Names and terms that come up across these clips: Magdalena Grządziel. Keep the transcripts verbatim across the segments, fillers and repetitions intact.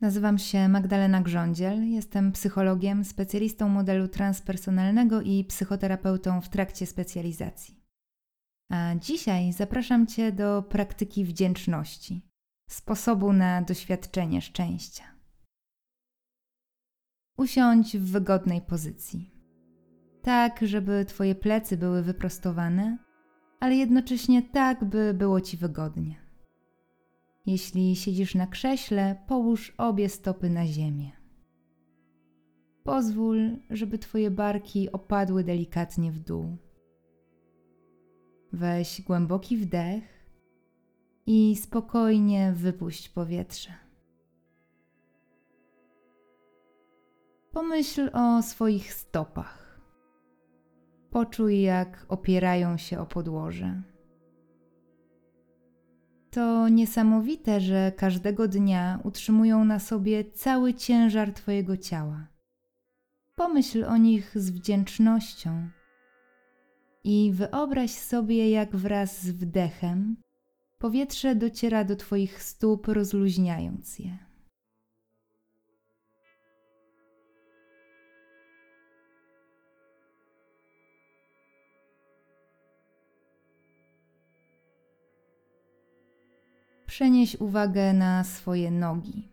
Nazywam się Magdalena Grządziel, jestem psychologiem, specjalistą modelu transpersonalnego i psychoterapeutą w trakcie specjalizacji. A dzisiaj zapraszam Cię do praktyki wdzięczności, sposobu na doświadczenie szczęścia. Usiądź w wygodnej pozycji, tak żeby Twoje plecy były wyprostowane, ale jednocześnie tak, by było Ci wygodnie. Jeśli siedzisz na krześle, połóż obie stopy na ziemię. Pozwól, żeby Twoje barki opadły delikatnie w dół. Weź głęboki wdech i spokojnie wypuść powietrze. Pomyśl o swoich stopach. Poczuj, jak opierają się o podłoże. To niesamowite, że każdego dnia utrzymują na sobie cały ciężar Twojego ciała. Pomyśl o nich z wdzięcznością i wyobraź sobie, jak wraz z wdechem powietrze dociera do Twoich stóp, rozluźniając je. Przenieś uwagę na swoje nogi.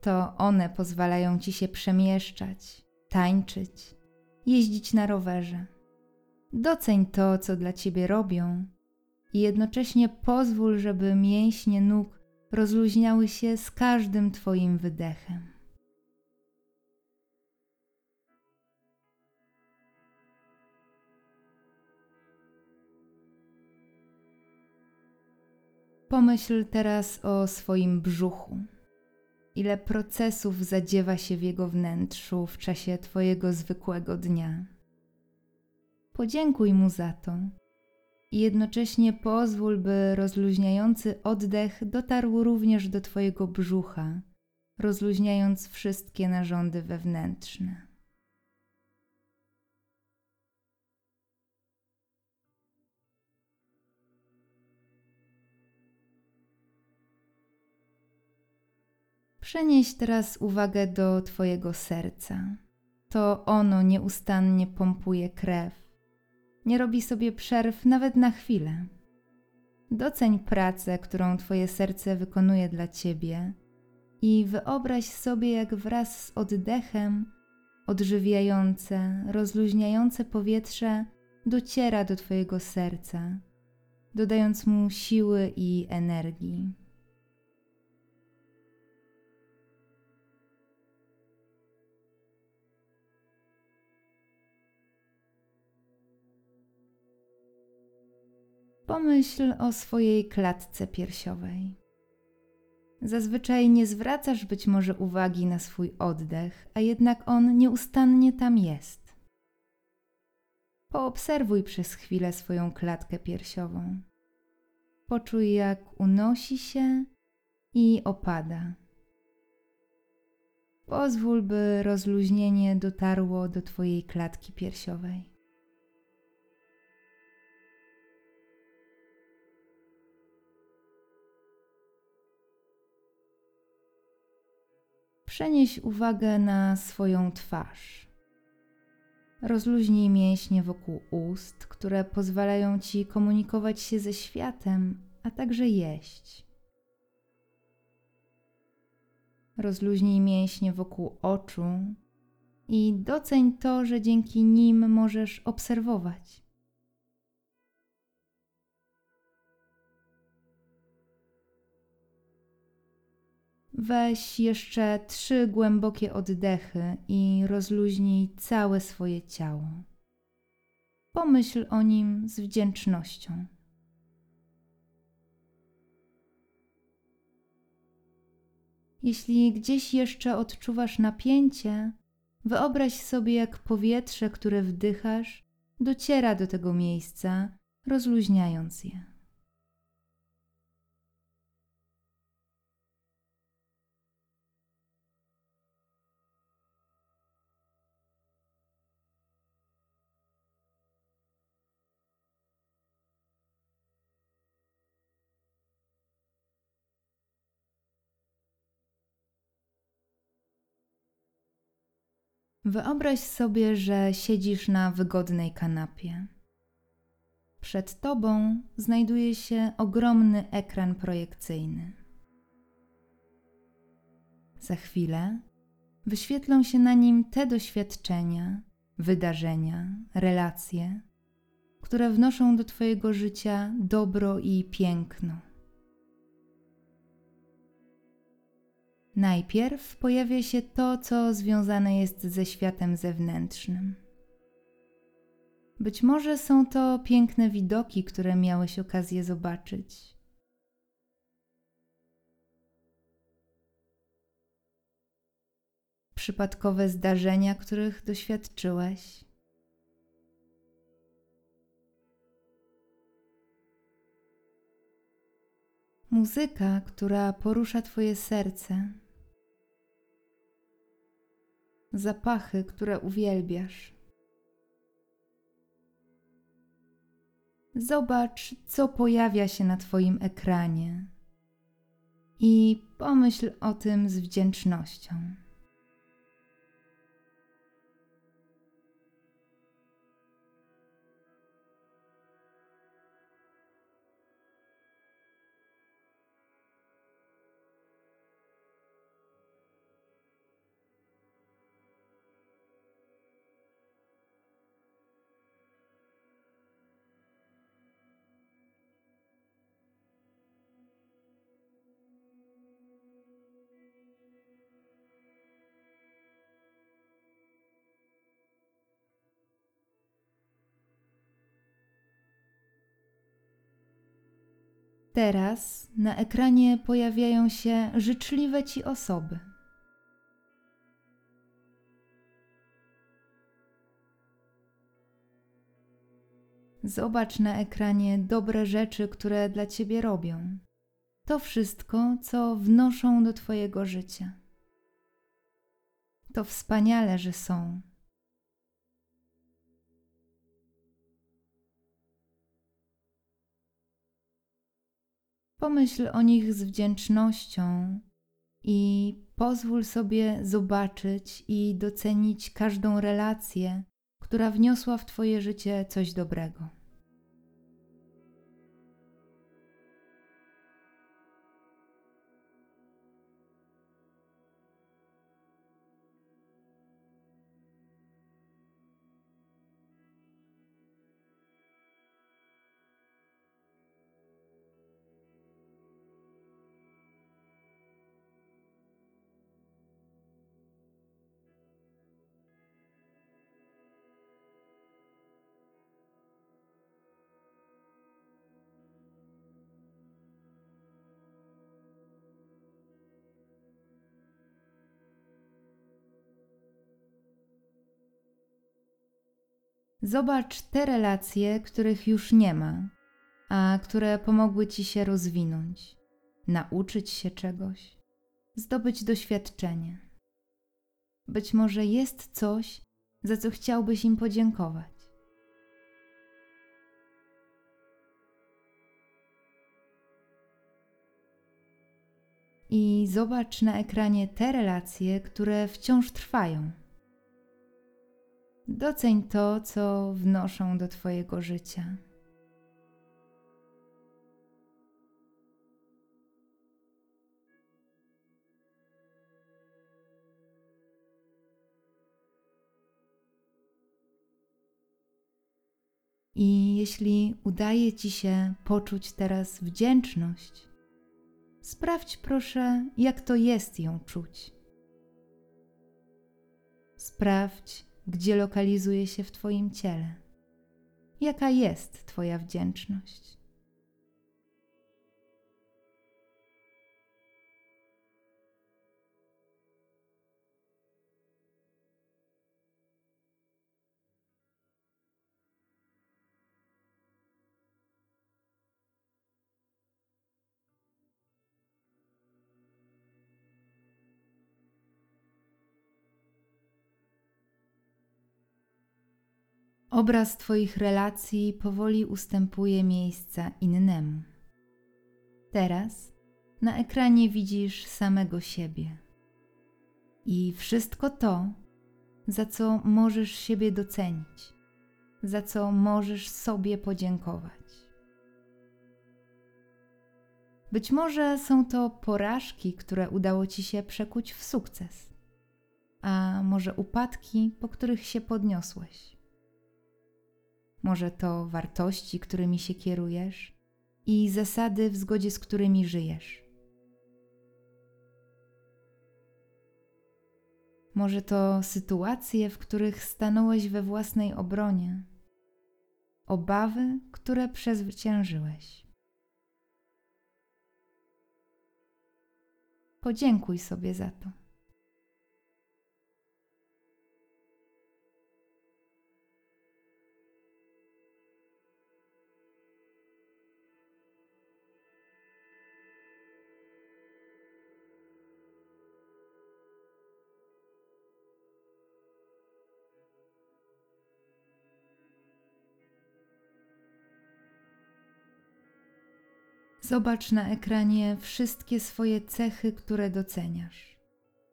To one pozwalają Ci się przemieszczać, tańczyć, jeździć na rowerze. Doceń to, co dla Ciebie robią i jednocześnie pozwól, żeby mięśnie nóg rozluźniały się z każdym Twoim wydechem. Pomyśl teraz o swoim brzuchu. Ile procesów zadziewa się w jego wnętrzu w czasie Twojego zwykłego dnia. Podziękuj mu za to i jednocześnie pozwól, by rozluźniający oddech dotarł również do Twojego brzucha, rozluźniając wszystkie narządy wewnętrzne. Przenieś teraz uwagę do Twojego serca. To ono nieustannie pompuje krew. Nie robi sobie przerw nawet na chwilę. Doceń pracę, którą Twoje serce wykonuje dla Ciebie i wyobraź sobie, jak wraz z oddechem odżywiające, rozluźniające powietrze dociera do Twojego serca, dodając mu siły i energii. Pomyśl o swojej klatce piersiowej. Zazwyczaj nie zwracasz być może uwagi na swój oddech, a jednak on nieustannie tam jest. Poobserwuj przez chwilę swoją klatkę piersiową. Poczuj, jak unosi się i opada. Pozwól, by rozluźnienie dotarło do Twojej klatki piersiowej. Przenieś uwagę na swoją twarz. Rozluźnij mięśnie wokół ust, które pozwalają Ci komunikować się ze światem, a także jeść. Rozluźnij mięśnie wokół oczu i doceń to, że dzięki nim możesz obserwować. Weź jeszcze trzy głębokie oddechy i rozluźnij całe swoje ciało. Pomyśl o nim z wdzięcznością. Jeśli gdzieś jeszcze odczuwasz napięcie, wyobraź sobie, jak powietrze, które wdychasz, dociera do tego miejsca, rozluźniając je. Wyobraź sobie, że siedzisz na wygodnej kanapie. Przed tobą znajduje się ogromny ekran projekcyjny. Za chwilę wyświetlą się na nim te doświadczenia, wydarzenia, relacje, które wnoszą do twojego życia dobro i piękno. Najpierw pojawia się to, co związane jest ze światem zewnętrznym. Być może są to piękne widoki, które miałeś okazję zobaczyć. Przypadkowe zdarzenia, których doświadczyłeś. Muzyka, która porusza twoje serce. Zapachy, które uwielbiasz. Zobacz, co pojawia się na twoim ekranie i pomyśl o tym z wdzięcznością. Teraz na ekranie pojawiają się życzliwe ci osoby. Zobacz na ekranie dobre rzeczy, które dla ciebie robią. To wszystko, co wnoszą do twojego życia. To wspaniale, że są. Pomyśl o nich z wdzięcznością i pozwól sobie zobaczyć i docenić każdą relację, która wniosła w twoje życie coś dobrego. Zobacz te relacje, których już nie ma, a które pomogły ci się rozwinąć, nauczyć się czegoś, zdobyć doświadczenie. Być może jest coś, za co chciałbyś im podziękować. I zobacz na ekranie te relacje, które wciąż trwają. Doceń to, co wnoszą do twojego życia. I jeśli udaje ci się poczuć teraz wdzięczność, sprawdź proszę, jak to jest ją czuć. Sprawdź, gdzie lokalizuje się w twoim ciele. Jaka jest twoja wdzięczność? Obraz twoich relacji powoli ustępuje miejsca innemu. Teraz na ekranie widzisz samego siebie. I wszystko to, za co możesz siebie docenić, za co możesz sobie podziękować. Być może są to porażki, które udało Ci się przekuć w sukces, a może upadki, po których się podniosłeś. Może to wartości, którymi się kierujesz i zasady, w zgodzie z którymi żyjesz. Może to sytuacje, w których stanąłeś we własnej obronie, obawy, które przezwyciężyłeś. Podziękuj sobie za to. Zobacz na ekranie wszystkie swoje cechy, które doceniasz.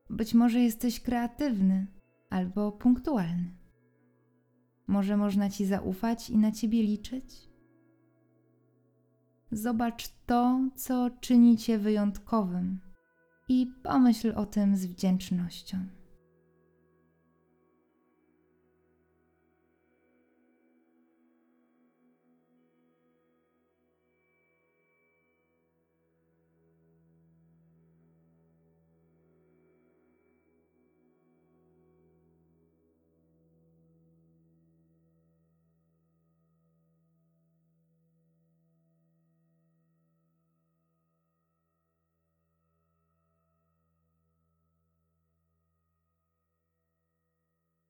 Być może jesteś kreatywny albo punktualny. Może można Ci zaufać i na Ciebie liczyć? Zobacz to, co czyni Cię wyjątkowym i pomyśl o tym z wdzięcznością.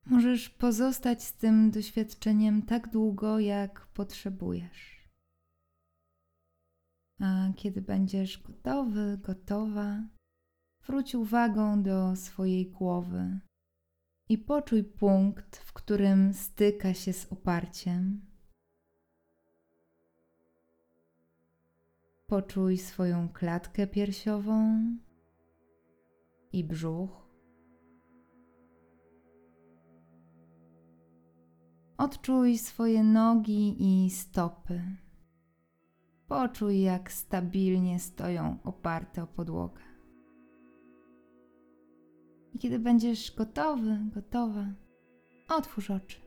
Możesz pozostać z tym doświadczeniem tak długo, jak potrzebujesz. A kiedy będziesz gotowy, gotowa, wróć uwagą do swojej głowy i poczuj punkt, w którym styka się z oparciem. Poczuj swoją klatkę piersiową i brzuch. Odczuj swoje nogi i stopy. Poczuj, jak stabilnie stoją oparte o podłogę. I kiedy będziesz gotowy, gotowa, otwórz oczy.